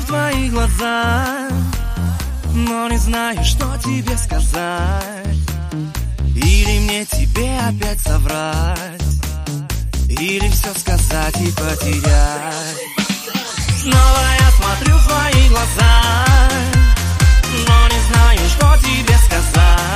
в твои глаза, но не знаю, что тебе сказать.